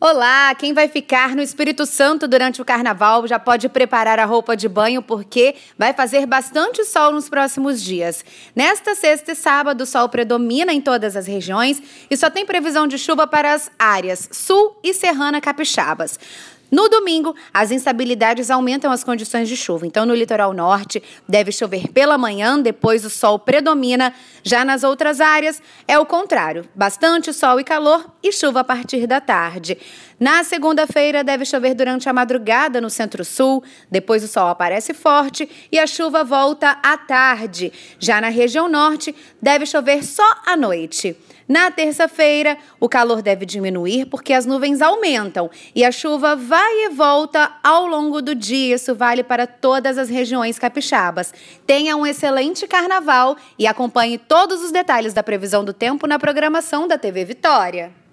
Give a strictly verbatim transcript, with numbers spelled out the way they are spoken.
Olá, quem vai ficar no Espírito Santo durante o carnaval já pode preparar a roupa de banho porque vai fazer bastante sol nos próximos dias. Nesta sexta e sábado, o sol predomina em todas as regiões e só tem previsão de chuva para as áreas sul e serrana capixabas. No domingo, as instabilidades aumentam as condições de chuva. Então, no litoral norte, deve chover pela manhã, depois o sol predomina. Já nas outras áreas, é o contrário. Bastante sol e calor e chuva a partir da tarde. Na segunda-feira, deve chover durante a madrugada no centro-sul. Depois o sol aparece forte e a chuva volta à tarde. Já na região norte, deve chover só à noite. Na terça-feira, o calor deve diminuir porque as nuvens aumentam e a chuva vai e volta ao longo do dia. Isso vale para todas as regiões capixabas. Tenha um excelente carnaval e acompanhe todos os detalhes da previsão do tempo na programação da T V Vitória.